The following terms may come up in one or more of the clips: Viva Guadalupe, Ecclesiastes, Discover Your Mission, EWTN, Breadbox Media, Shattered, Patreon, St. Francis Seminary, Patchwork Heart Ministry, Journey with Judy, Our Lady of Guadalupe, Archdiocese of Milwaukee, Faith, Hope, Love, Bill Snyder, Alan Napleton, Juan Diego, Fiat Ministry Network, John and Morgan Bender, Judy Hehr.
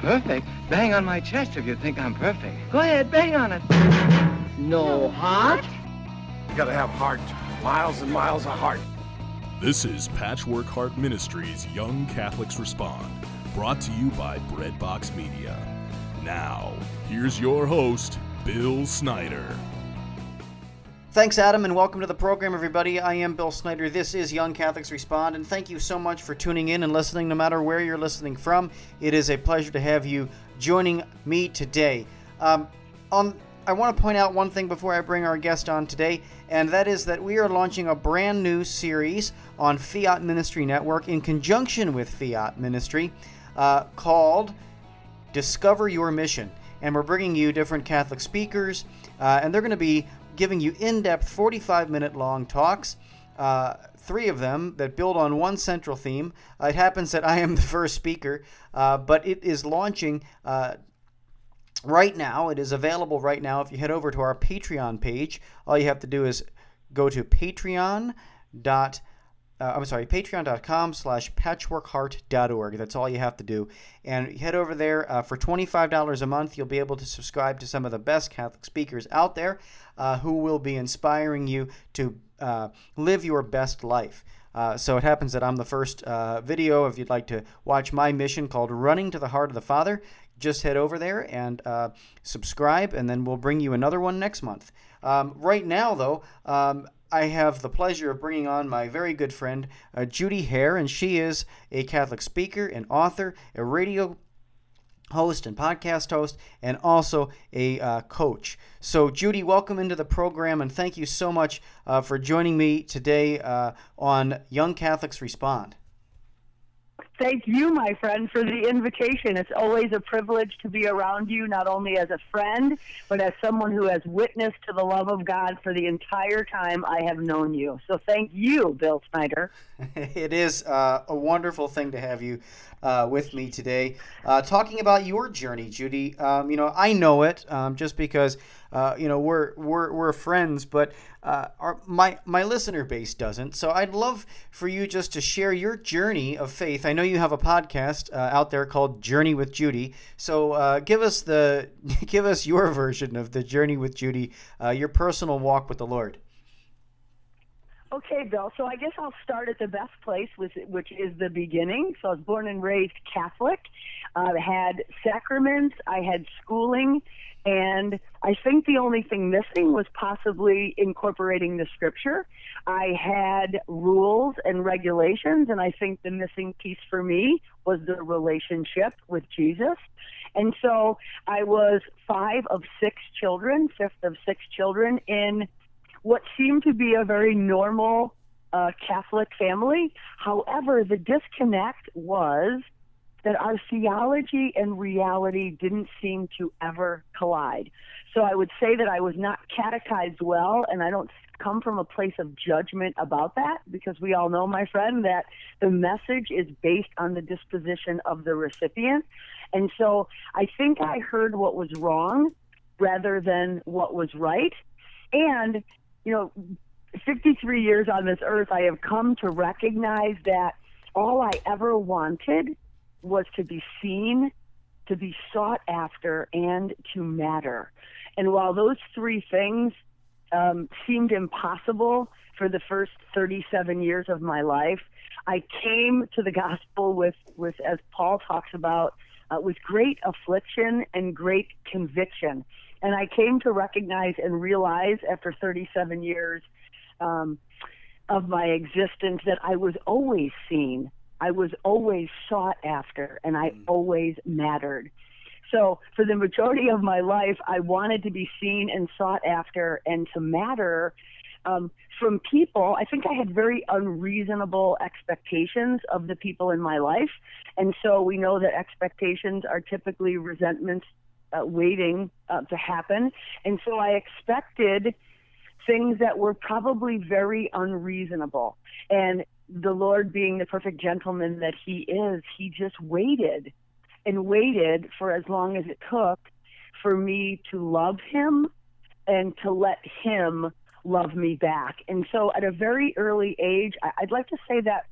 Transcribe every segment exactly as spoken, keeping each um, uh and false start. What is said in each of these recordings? Perfect? Bang on my chest if you think I'm perfect. Go ahead, bang on it. No heart? You gotta have heart. Miles and miles of heart. This is Patchwork Heart Ministry's Young Catholics Respond, brought to you by Breadbox Media. Now, here's your host, Bill Snyder. Thanks, Adam, and welcome to the program, everybody. I am Bill Snyder. This is Young Catholics Respond, and thank you so much for tuning in and listening, no matter where you're listening from. It is a pleasure to have you joining me today. Um, on I want to point out one thing before I bring our guest on today, and that is that we are launching a brand new series on Fiat Ministry Network in conjunction with Fiat Ministry uh, called Discover Your Mission. And we're bringing you different Catholic speakers, uh, and they're going to be giving you in-depth forty-five minute long talks, uh, three of them that build on one central theme. It happens that I am the first speaker, uh, but it is launching uh right now. It is available right now. If you head over to our Patreon page, all you have to do is go to Patreon dot, uh, I'm sorry, patreon.com slash patchworkheart.org. That's all you have to do. And head over there uh, for twenty-five dollars a month. You'll be able to subscribe to some of the best Catholic speakers out there uh, who will be inspiring you to uh, live your best life. Uh, so it happens that I'm the first uh, video. If you'd like to watch my mission called Running to the Heart of the Father, just head over there and uh, subscribe, and then we'll bring you another one next month. Um, right now, though, um, I have the pleasure of bringing on my very good friend, uh, Judy Hehr, and she is a Catholic speaker, an author, a radio host and podcast host, and also a uh, coach. So, Judy, welcome into the program, and thank you so much uh, for joining me today uh, on Young Catholics Respond. Thank you, my friend, for the invitation. It's always a privilege to be around you, not only as a friend, but as someone who has witnessed to the love of God for the entire time I have known you. So thank you, Bill Snyder. It is uh, a wonderful thing to have you uh, with me today. Uh, talking about your journey, Judy, um, you know, I know it um, just because, uh, you know, we're we're, we're friends, but uh, our, my, my listener base doesn't. So I'd love for you just to share your journey of faith. I know you You have a podcast uh, out there called Journey with Judy. So uh, give us the give us your version of the Journey with Judy, uh, your personal walk with the Lord. Okay, Bill. So I guess I'll start at the best place, which, which is the beginning. So I was born and raised Catholic. I uh, had sacraments. I had schooling. And I think the only thing missing was possibly incorporating the scripture. I had rules and regulations, and I think the missing piece for me was the relationship with Jesus. And so I was five of six children, fifth of six children in what seemed to be a very normal uh, Catholic family. However, the disconnect was that our theology and reality didn't seem to ever collide. So I would say that I was not catechized well, and I don't come from a place of judgment about that, because we all know, my friend, that the message is based on the disposition of the recipient. And so I think I heard what was wrong rather than what was right. And, you know, fifty-three years on this earth, I have come to recognize that all I ever wanted was to be seen, to be sought after, and to matter. And while those three things um, seemed impossible for the first thirty-seven years of my life, I came to the gospel with, with as Paul talks about, uh, with great affliction and great conviction. And I came to recognize and realize after thirty-seven years um, of my existence that I was always seen, I was always sought after, and I always mattered. So for the majority of my life, I wanted to be seen and sought after and to matter um, from people. I think I had very unreasonable expectations of the people in my life. And so we know that expectations are typically resentments uh, waiting uh, to happen. And so I expected things that were probably very unreasonable. And the Lord, being the perfect gentleman that he is, he just waited and waited for as long as it took for me to love him and to let him love me back. And so at a very early age, I'd like to say that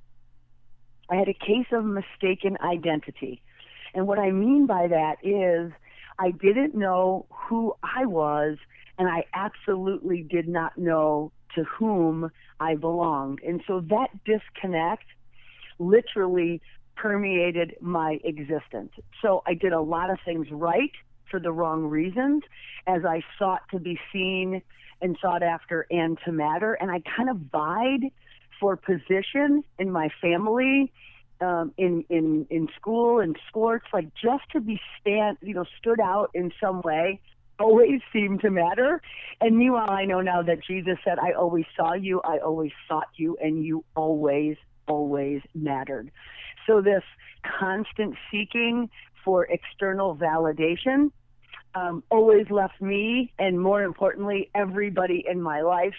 I had a case of mistaken identity. And what I mean by that is I didn't know who I was, and I absolutely did not know to whom I belonged. And so that disconnect literally permeated my existence. So I did a lot of things right for the wrong reasons as I sought to be seen and sought after and to matter. And I kind of vied for position in my family, um, in, in, in school, in sports, like just to be stand, you know, stood out in some way always seemed to matter. And meanwhile, I know now that Jesus said, I always saw you, I always sought you, and you always, always mattered. So this constant seeking for external validation um, always left me, and more importantly, everybody in my life,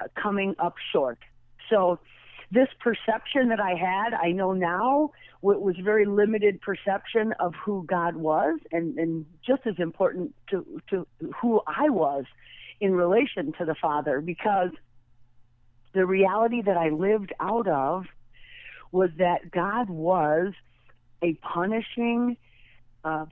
uh, coming up short. So this perception that I had, I know now, it was very limited perception of who God was, and, and just as important to, to who I was in relation to the Father, because the reality that I lived out of was that God was a punishing uh,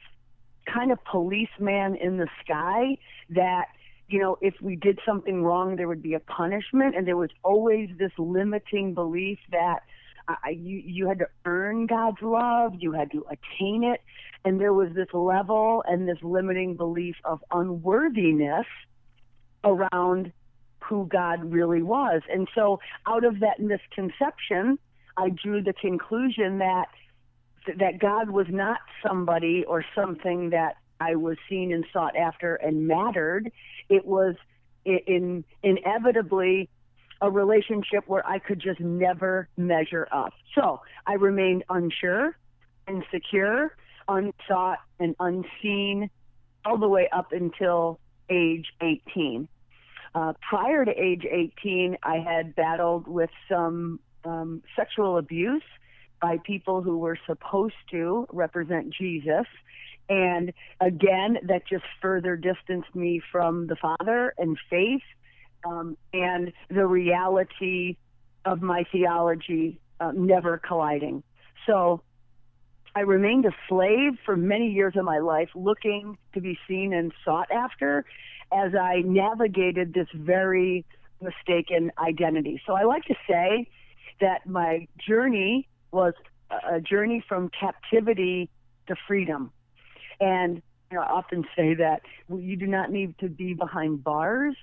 kind of policeman in the sky that, you know, if we did something wrong, there would be a punishment. And there was always this limiting belief that uh, you, you had to earn God's love, you had to attain it. And there was this level and this limiting belief of unworthiness around who God really was. And so out of that misconception, I drew the conclusion that that God was not somebody or something that I was seen and sought after and mattered. It was in, inevitably a relationship where I could just never measure up. So I remained unsure, insecure, unsought, and unseen all the way up until age eighteen. Uh, prior to age eighteen, I had battled with some um, sexual abuse by people who were supposed to represent Jesus. And again, that just further distanced me from the Father and faith, um, and the reality of my theology uh, never colliding. So I remained a slave for many years of my life, looking to be seen and sought after as I navigated this very mistaken identity. So I like to say that my journey was a journey from captivity to freedom. And you know, I often say that you do not need to be behind bars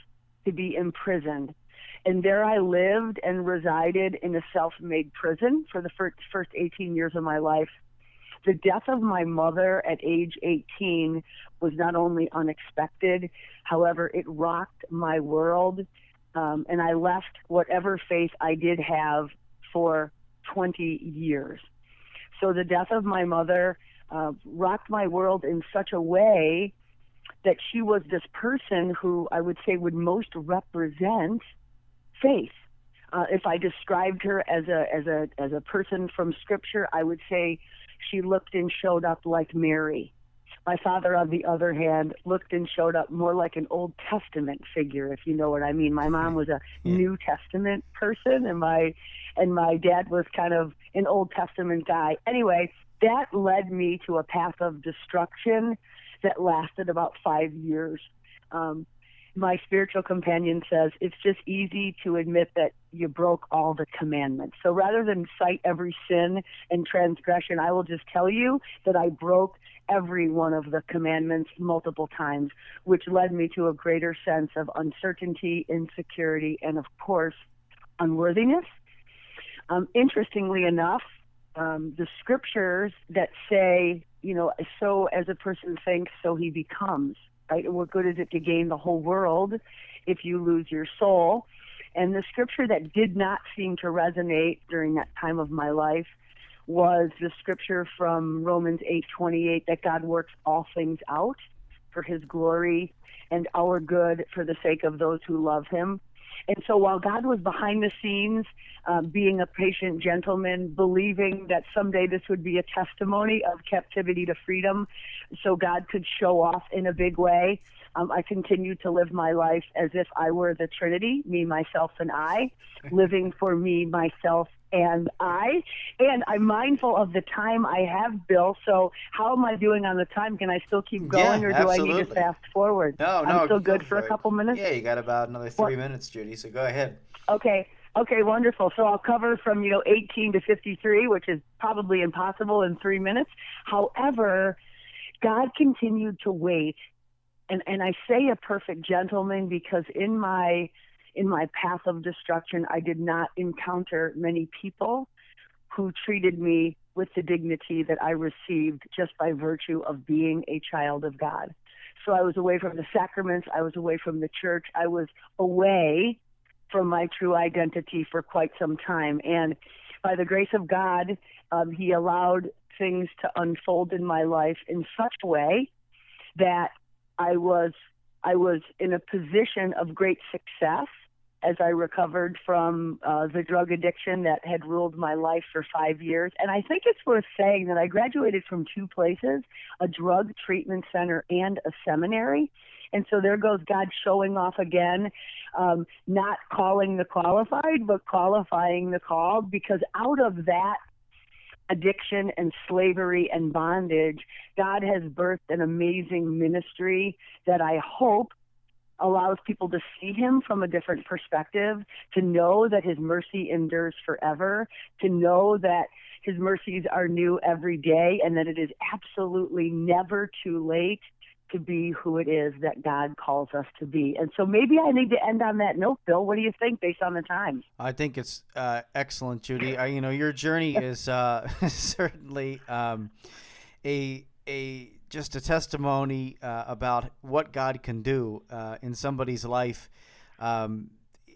to be imprisoned. And there I lived and resided in a self-made prison for the first, first eighteen years of my life. The death of my mother at age eighteen was not only unexpected, however, it rocked my world. Um, and I left whatever faith I did have for twenty years. So the death of my mother Uh, rocked my world in such a way that she was this person who I would say would most represent faith. Uh, if I described her as a as a as a person from Scripture, I would say she looked and showed up like Mary. My father, on the other hand, looked and showed up more like an Old Testament figure, if you know what I mean. My mom was a yeah. New Testament person, and my and my dad was kind of an Old Testament guy. Anyway. That led me to a path of destruction that lasted about five years. Um, my spiritual companion says it's just easy to admit that you broke all the commandments. So rather than cite every sin and transgression, I will just tell you that I broke every one of the commandments multiple times, which led me to a greater sense of uncertainty, insecurity, and of course, unworthiness. Um, interestingly enough, Um, the scriptures that say, you know, so as a person thinks, so he becomes, right? What good is it to gain the whole world if you lose your soul? And the scripture that did not seem to resonate during that time of my life was the scripture from Romans eight twenty-eight that God works all things out for his glory and our good for the sake of those who love him. And so while God was behind the scenes, uh, being a patient gentleman, believing that someday this would be a testimony of captivity to freedom, so God could show off in a big way, um, I continued to live my life as if I were the Trinity, me, myself, and I, living for me, myself, and I, and I'm mindful of the time I have, Bill. So how am I doing on the time? Can I still keep going, yeah, or do absolutely. I need to fast forward? No, no. I'm still good for, for a couple minutes? Yeah, you got about another three well, minutes, Judy, so go ahead. Okay. Okay, wonderful. So I'll cover from, you know, eighteen to fifty-three, which is probably impossible in three minutes. However, God continued to wait. And and I say a perfect gentleman because in my in my path of destruction, I did not encounter many people who treated me with the dignity that I received just by virtue of being a child of God. So I was away from the sacraments. I was away from the church. I was away from my true identity for quite some time. And by the grace of God, um, he allowed things to unfold in my life in such a way that I was I was in a position of great success as I recovered from uh, the drug addiction that had ruled my life for five years. And I think it's worth saying that I graduated from two places, a drug treatment center and a seminary. And so there goes God showing off again, um, not calling the qualified, but qualifying the called, because out of that addiction and slavery and bondage, God has birthed an amazing ministry that I hope allows people to see him from a different perspective, to know that his mercy endures forever, to know that his mercies are new every day, and that it is absolutely never too late to be who it is that God calls us to be. And so maybe I need to end on that note, Bill. What do you think based on the time? I think it's uh, excellent, Judy. I, you know, your journey is uh, certainly um, a a just a testimony uh, about what God can do uh, in somebody's life. Um,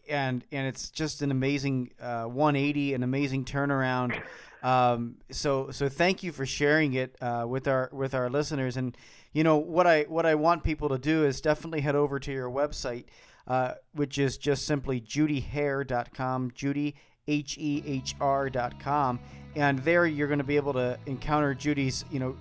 and and it's just an amazing uh, one eighty, an amazing turnaround. Um, so so thank you for sharing it uh, with our with our listeners. And you know what I what I want people to do is definitely head over to your website, uh, which is just simply judy hehr dot com, Judy H E H R dot com, and there you're going to be able to encounter Judy's you know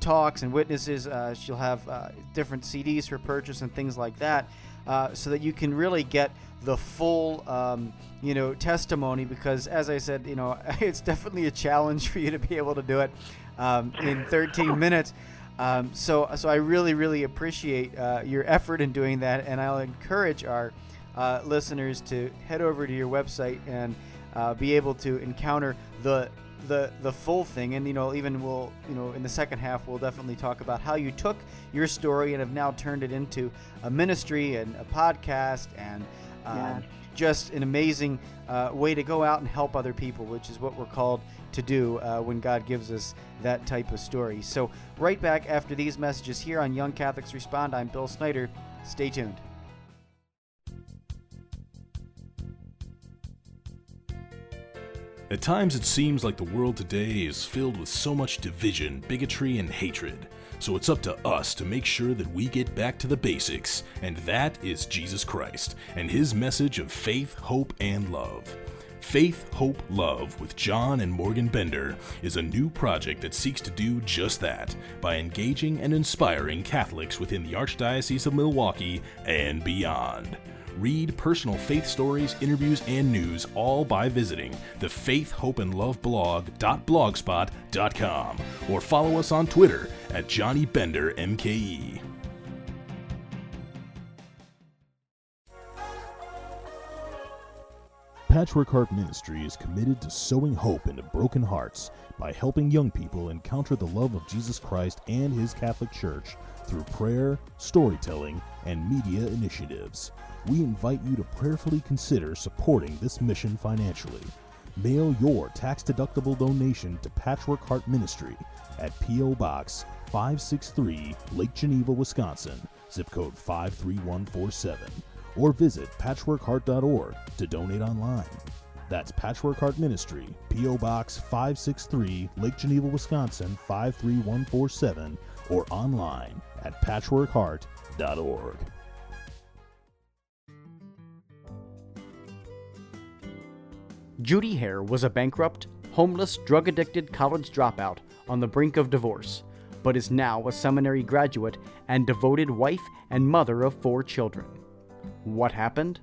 talks and witnesses. Uh, she'll have uh, different C Ds for purchase and things like that, uh, so that you can really get the full, um, you know, testimony, because as I said, you know, it's definitely a challenge for you to be able to do it um, in thirteen minutes. Um, so, so I really, really appreciate uh, your effort in doing that. And I'll encourage our uh, listeners to head over to your website and uh, be able to encounter the, the, the full thing. And, you know, even we'll, you know, in the second half, we'll definitely talk about how you took your story and have now turned it into a ministry and a podcast and, Uh, yes. Just an amazing uh, way to go out and help other people, which is what we're called to do uh, when God gives us that type of story. So right back after these messages here on Young Catholics Respond. I'm Bill Snyder. Stay tuned. At times it seems like the world today is filled with so much division, bigotry, and hatred. So it's up to us to make sure that we get back to the basics, and that is Jesus Christ and his message of faith, hope, and love. Faith, Hope, Love with John and Morgan Bender is a new project that seeks to do just that by engaging and inspiring Catholics within the Archdiocese of Milwaukee and beyond. Read personal faith stories, interviews, and news all by visiting the Faith, Hope, and Love blog dot blogspot dot com or follow us on Twitter at Johnny Bender M K E. Patchwork Heart Ministry is committed to sowing hope into broken hearts by helping young people encounter the love of Jesus Christ and his Catholic Church through prayer, storytelling, and media initiatives. We invite you to prayerfully consider supporting this mission financially. Mail your tax-deductible donation to Patchwork Heart Ministry at P O. Box five sixty-three, Lake Geneva, Wisconsin, zip code five three one four seven, or visit patchwork heart dot org to donate online. That's Patchwork Heart Ministry, P O. Box five sixty-three, Lake Geneva, Wisconsin, five three one four seven, or online at patchwork heart dot org. Judy Hehr was a bankrupt, homeless, drug-addicted college dropout on the brink of divorce, but is now a seminary graduate and devoted wife and mother of four children. What happened?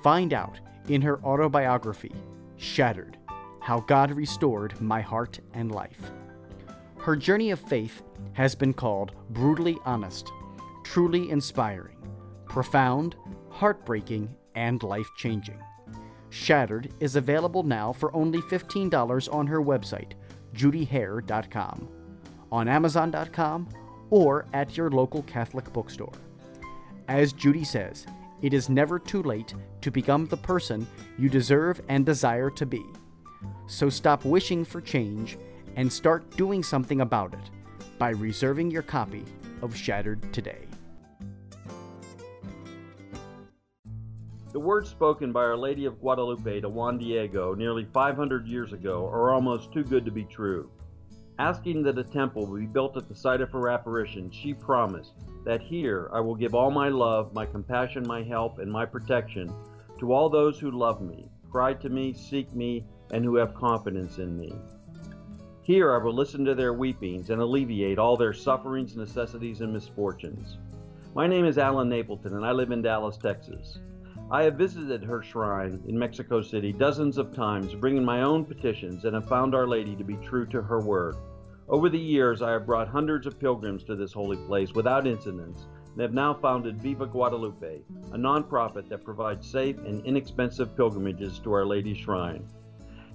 Find out in her autobiography, Shattered: How God Restored My Heart and Life. Her journey of faith has been called brutally honest, truly inspiring, profound, heartbreaking, and life-changing. Shattered is available now for only fifteen dollars on her website, judy hehr dot com, on amazon dot com, or at your local Catholic bookstore. As Judy says, it is never too late to become the person you deserve and desire to be. So stop wishing for change and start doing something about it by reserving your copy of Shattered today. The words spoken by Our Lady of Guadalupe to Juan Diego nearly five hundred years ago are almost too good to be true. Asking that a temple be built at the site of her apparition, she promised that here I will give all my love, my compassion, my help, and my protection to all those who love me, cry to me, seek me, and who have confidence in me. Here I will listen to their weepings and alleviate all their sufferings, necessities, and misfortunes. My name is Alan Napleton, and I live in Dallas, Texas. I have visited her shrine in Mexico City dozens of times, bringing my own petitions, and have found Our Lady to be true to her word. Over the years, I have brought hundreds of pilgrims to this holy place without incidents, and have now founded Viva Guadalupe, a nonprofit that provides safe and inexpensive pilgrimages to Our Lady's shrine.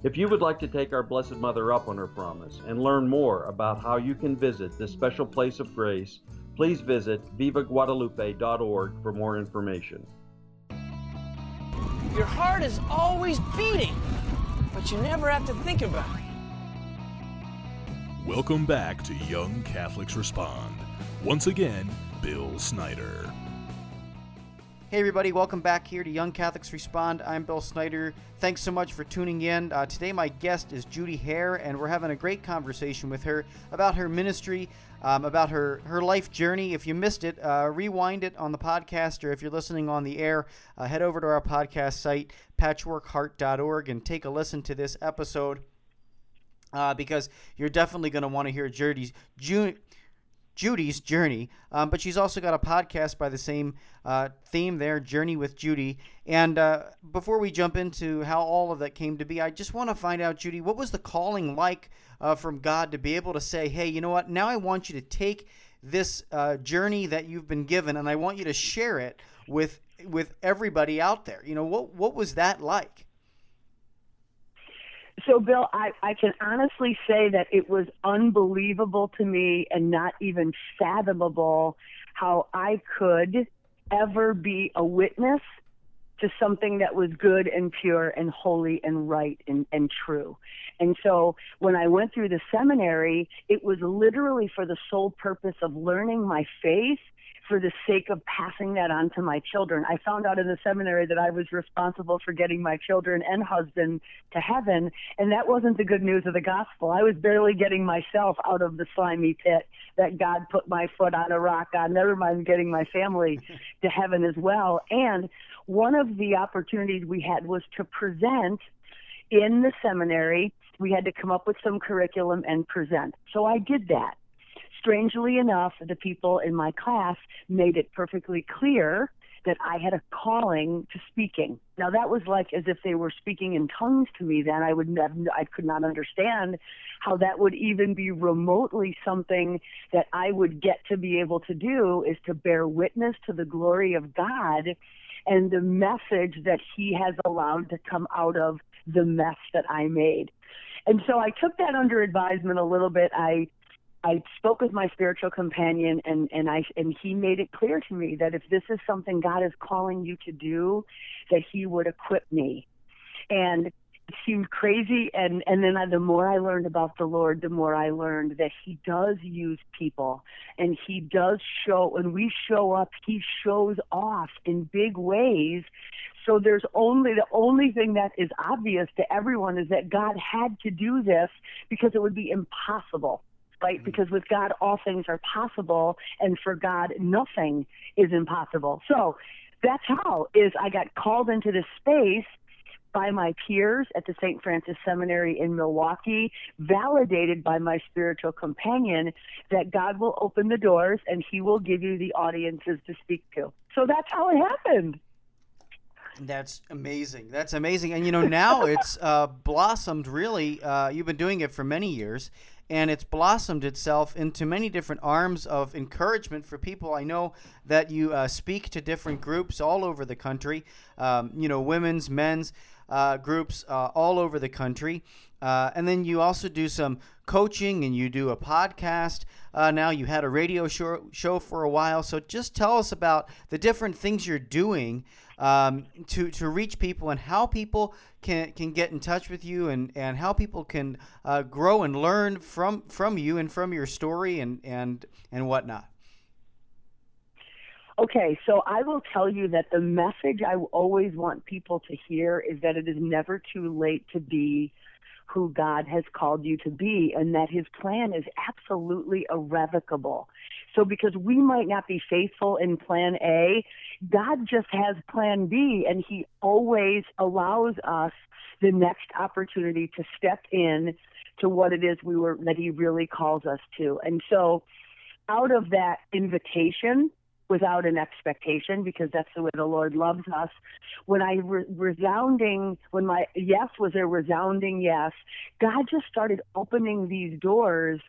If you would like to take our Blessed Mother up on her promise and learn more about how you can visit this special place of grace, please visit viva guadalupe dot org for more information. Your heart is always beating, but you never have to think about it. Welcome back to Young Catholics Respond. Once again, Bill Snyder. Hey everybody, welcome back here to Young Catholics Respond. I'm Bill Snyder. Thanks so much for tuning in. Uh, today my guest is Judy Hehr, and we're having a great conversation with her about her ministry, um, about her, her life journey. If you missed it, uh, rewind it on the podcast, or if you're listening on the air, uh, head over to our podcast site, patchwork heart dot org, and take a listen to this episode uh, because you're definitely going to want to hear Judy's... Ju- Judy's journey, um, but she's also got a podcast by the same uh, theme there, Journey with Judy. And uh, before we jump into how all of that came to be, I just want to find out, Judy, what was the calling like uh, from God to be able to say, hey, you know what, now I want you to take this uh, journey that you've been given, and I want you to share it with with everybody out there. You know, what what was that like? So, Bill, I, I can honestly say that it was unbelievable to me and not even fathomable how I could ever be a witness to something that was good and pure and holy and right and, and true. And so when I went through the seminary, it was literally for the sole purpose of learning my faith for the sake of passing that on to my children. I found out in the seminary that I was responsible for getting my children and husband to heaven, and that wasn't the good news of the gospel. I was barely getting myself out of the slimy pit that God put my foot on a rock on, never mind getting my family to heaven as well. And one of the opportunities we had was to present in the seminary. We had to come up with some curriculum and present. So I did that. Strangely enough, the people in my class made it perfectly clear that I had a calling to speaking. Now, that was like as if they were speaking in tongues to me then. I would never, I could not understand how that would even be remotely something that I would get to be able to do, is to bear witness to the glory of God and the message that he has allowed to come out of the mess that I made. And so I took that under advisement a little bit. I I spoke with my spiritual companion, and, and I and he made it clear to me that if this is something God is calling you to do, that he would equip me. And it seemed crazy, and, and then I, the more I learned about the Lord, the more I learned that he does use people, and he does show, when we show up, he shows off in big ways. So there's only, the only thing that is obvious to everyone is that God had to do this because it would be impossible. Right? Because with God, all things are possible, and for God, nothing is impossible. So that's how is I got called into this space by my peers at the Saint Francis Seminary in Milwaukee, validated by my spiritual companion, that God will open the doors and he will give you the audiences to speak to. So that's how it happened. That's amazing. That's amazing. And, you know, now it's uh, blossomed, really. Uh, you've been doing it for many years, and it's blossomed itself into many different arms of encouragement for people. I know that you uh, speak to different groups all over the country, um, you know, women's, men's uh, groups uh, all over the country. Uh, and then you also do some coaching, and you do a podcast. Uh, now you had a radio show, show for a while. So just tell us about the different things you're doing um, to, to reach people, and how people can can get in touch with you, and, and how people can uh, grow and learn from, from you and from your story and, and, and whatnot. Okay, so I will tell you that the message I always want people to hear is that it is never too late to be who God has called you to be, and that his plan is absolutely irrevocable. So because we might not be faithful in plan A, God just has plan B, and he always allows us the next opportunity to step in to what it is we were, that he really calls us to. And so out of that invitation, without an expectation, because that's the way the Lord loves us. When I re- resounding, when my yes was a resounding yes, God just started opening these doors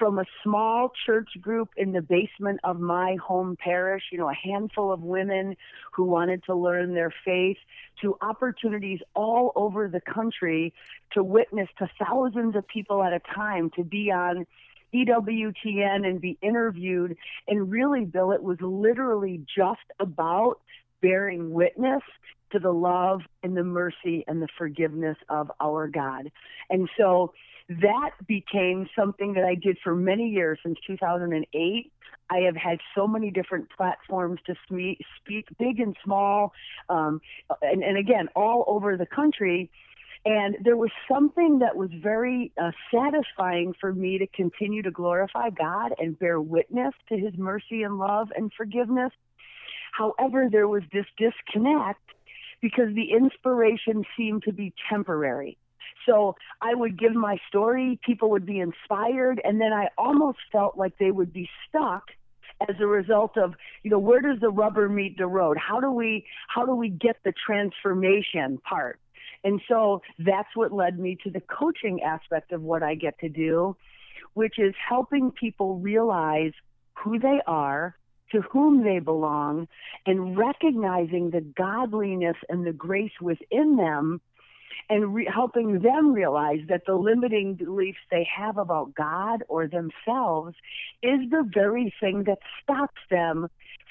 from a small church group in the basement of my home parish, you know, a handful of women who wanted to learn their faith, to opportunities all over the country to witness to thousands of people at a time, to be on E W T N and be interviewed. And really, Bill, it was literally just about bearing witness to the love and the mercy and the forgiveness of our God. And so that became something that I did for many years. Since two thousand eight, I have had so many different platforms to speak, big and small, um, and, and again, all over the country. And there was something that was very uh, satisfying for me to continue to glorify God and bear witness to his mercy and love and forgiveness. However, there was this disconnect because the inspiration seemed to be temporary. So I would give my story, people would be inspired, and then I almost felt like they would be stuck as a result of, you know, where does the rubber meet the road? How do we, how do we get the transformation part? And so that's what led me to the coaching aspect of what I get to do, which is helping people realize who they are, to whom they belong, and recognizing the godliness and the grace within them, and re- helping them realize that the limiting beliefs they have about God or themselves is the very thing that stops them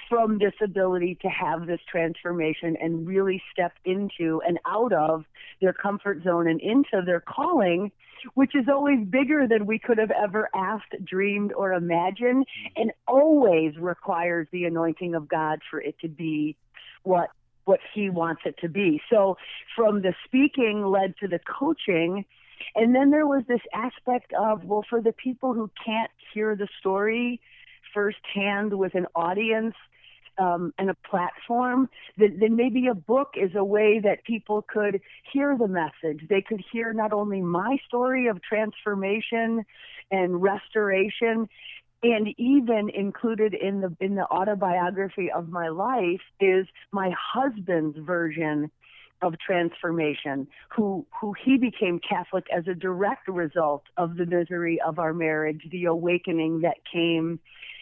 from this ability to have this transformation and really step into and out of their comfort zone and into their calling, which is always bigger than we could have ever asked, dreamed, or imagined, and always requires the anointing of God for it to be what what he wants it to be. So from the speaking led to the coaching. And then there was this aspect of, well, for the people who can't hear the story firsthand with an audience um, and a platform, then, then maybe a book is a way that people could hear the message. They could hear not only my story of transformation and restoration, and even included in the in the autobiography of my life is my husband's version of transformation, who who he became Catholic as a direct result of the misery of our marriage, the awakening that came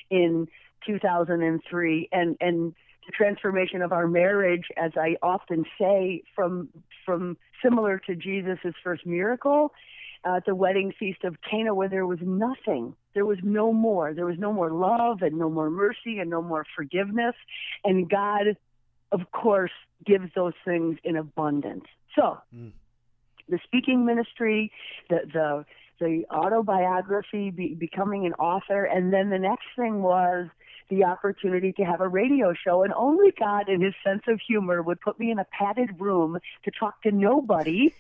in two thousand three, and and the transformation of our marriage, as I often say, from from similar to Jesus's first miracle uh, at the wedding feast of Cana, where there was nothing. There was no more. There was no more love and no more mercy and no more forgiveness. And God, of course, gives those things in abundance. So mm. the speaking ministry, the the, the autobiography, be, becoming an author, and then the next thing was the opportunity to have a radio show. And only God in his sense of humor would put me in a padded room to talk to nobody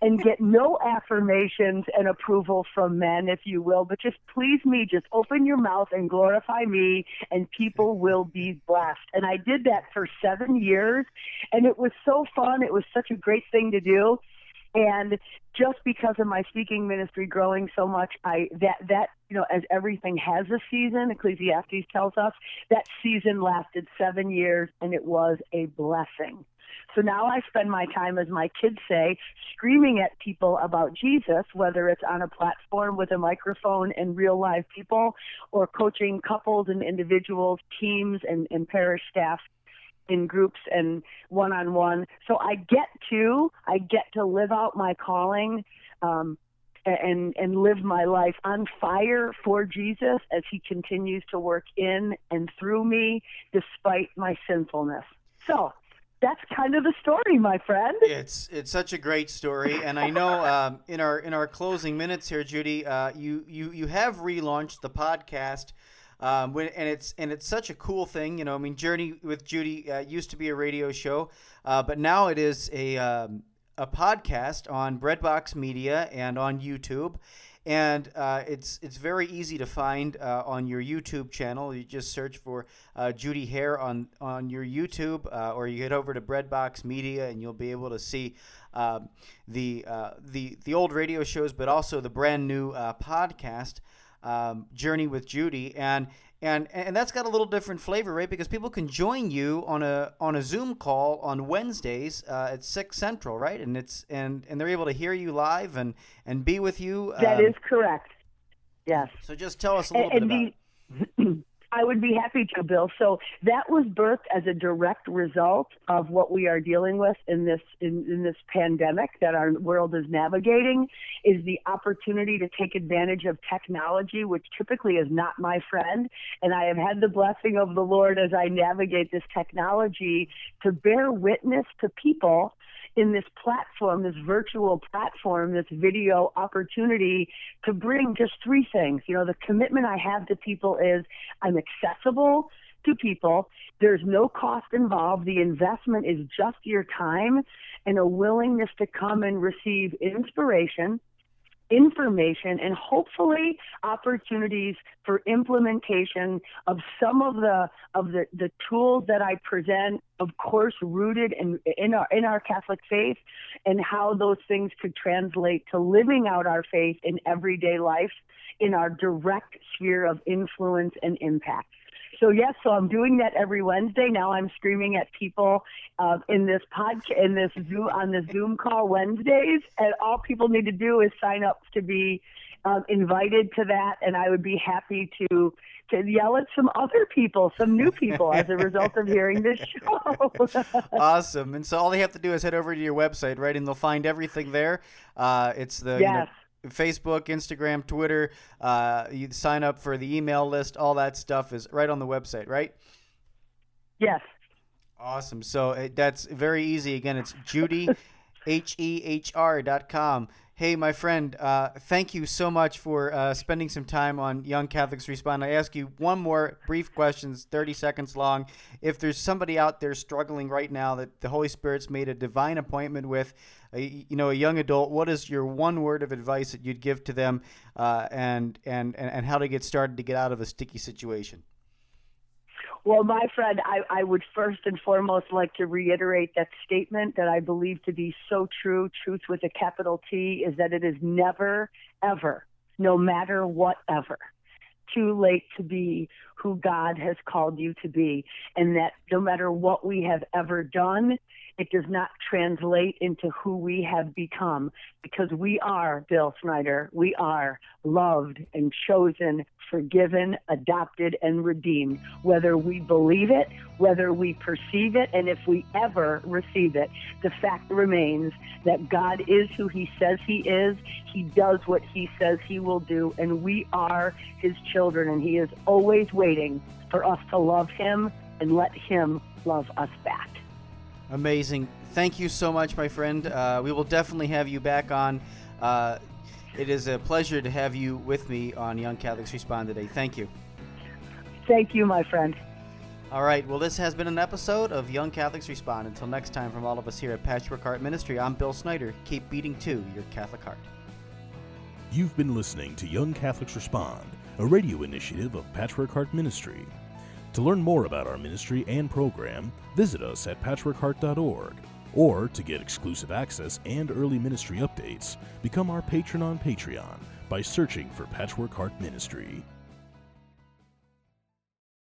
and get no affirmations and approval from men, if you will, but just please me, just open your mouth and glorify me, and people will be blessed. And I did that for seven years, and it was so fun. It was such a great thing to do. And just because of my speaking ministry growing so much, I that, that you know, as everything has a season, Ecclesiastes tells us, that season lasted seven years, and it was a blessing. So now I spend my time, as my kids say, screaming at people about Jesus, whether it's on a platform with a microphone and real live people, or coaching couples and individuals, teams, and, and parish staff in groups and one-on-one. So I get to, I get to live out my calling, um, and, and live my life on fire for Jesus as he continues to work in and through me despite my sinfulness. So that's kind of the story, my friend. It's it's such a great story, and I know um, in our in our closing minutes here, Judy, uh, you you you have relaunched the podcast, um, when, and it's and it's such a cool thing. You know, I mean, Journey with Judy uh, used to be a radio show, uh, but now it is a um, a podcast on Breadbox Media and on YouTube, and uh, it's it's very easy to find uh, on your YouTube channel. You just search for uh, Judy Hehr on on your YouTube, uh, or you head over to Breadbox Media, and you'll be able to see uh, the uh, the the old radio shows, but also the brand new uh, podcast, um, Journey with Judy, and and and that's got a little different flavor, right? Because people can join you on a on a Zoom call on Wednesdays uh, at six Central, right? And it's and and they're able to hear you live and and be with you. Um, that is correct. Yes. So just tell us a little and, and bit the, about it. I would be happy to, Bill. So that was birthed as a direct result of what we are dealing with in this in, in this pandemic that our world is navigating, is the opportunity to take advantage of technology, which typically is not my friend. And I have had the blessing of the Lord as I navigate this technology to bear witness to people in this platform, this virtual platform, this video opportunity to bring just three things. You know, the commitment I have to people is I'm accessible to people. There's no cost involved. The investment is just your time and a willingness to come and receive inspiration, information, and hopefully opportunities for implementation of some of the of the, the tools that I present, of course, rooted in in our in our Catholic faith, and how those things could translate to living out our faith in everyday life in our direct sphere of influence and impact. So yes, so I'm doing that every Wednesday. Now I'm screaming at people uh, in this podcast, in this Zoom, on the Zoom call Wednesdays, and all people need to do is sign up to be um, invited to that. And I would be happy to to yell at some other people, some new people, as a result of hearing this show. Awesome! And so all they have to do is head over to your website, right, and they'll find everything there. Uh, it's the yes. You know, Facebook, Instagram, Twitter, uh, you sign up for the email list, all that stuff is right on the website, right? Yes. Awesome. So it, that's very easy. Again, it's Judy, H E H R dot com. Hey, my friend, uh, thank you so much for uh, spending some time on Young Catholics Respond. I ask you one more brief question, thirty seconds long. If there's somebody out there struggling right now that the Holy Spirit's made a divine appointment with, a, you know, a young adult, what is your one word of advice that you'd give to them uh, and, and, and how to get started to get out of a sticky situation? Well, my friend, I, I would first and foremost like to reiterate that statement that I believe to be so true, truth with a capital T, is that it is never, ever, no matter whatever, too late to be who God has called you to be, and that no matter what we have ever done, it does not translate into who we have become, because we are, Bill Snyder, we are loved and chosen, forgiven, adopted, and redeemed, whether we believe it, whether we perceive it, and if we ever receive it. The fact remains that God is who he says he is, he does what he says he will do, and we are his children, and he is always waiting for us to love him and let him love us back. Amazing. Thank you so much, my friend. Uh, we will definitely have you back on. Uh, it is a pleasure to have you with me on Young Catholics Respond today. Thank you. Thank you, my friend. All right. Well, this has been an episode of Young Catholics Respond. Until next time, from all of us here at Patchwork Heart Ministry, I'm Bill Snyder. Keep beating to your Catholic heart. You've been listening to Young Catholics Respond, a radio initiative of Patchwork Heart Ministry. To learn more about our ministry and program, visit us at patchwork heart dot org. Or to get exclusive access and early ministry updates, become our patron on Patreon by searching for Patchwork Heart Ministry.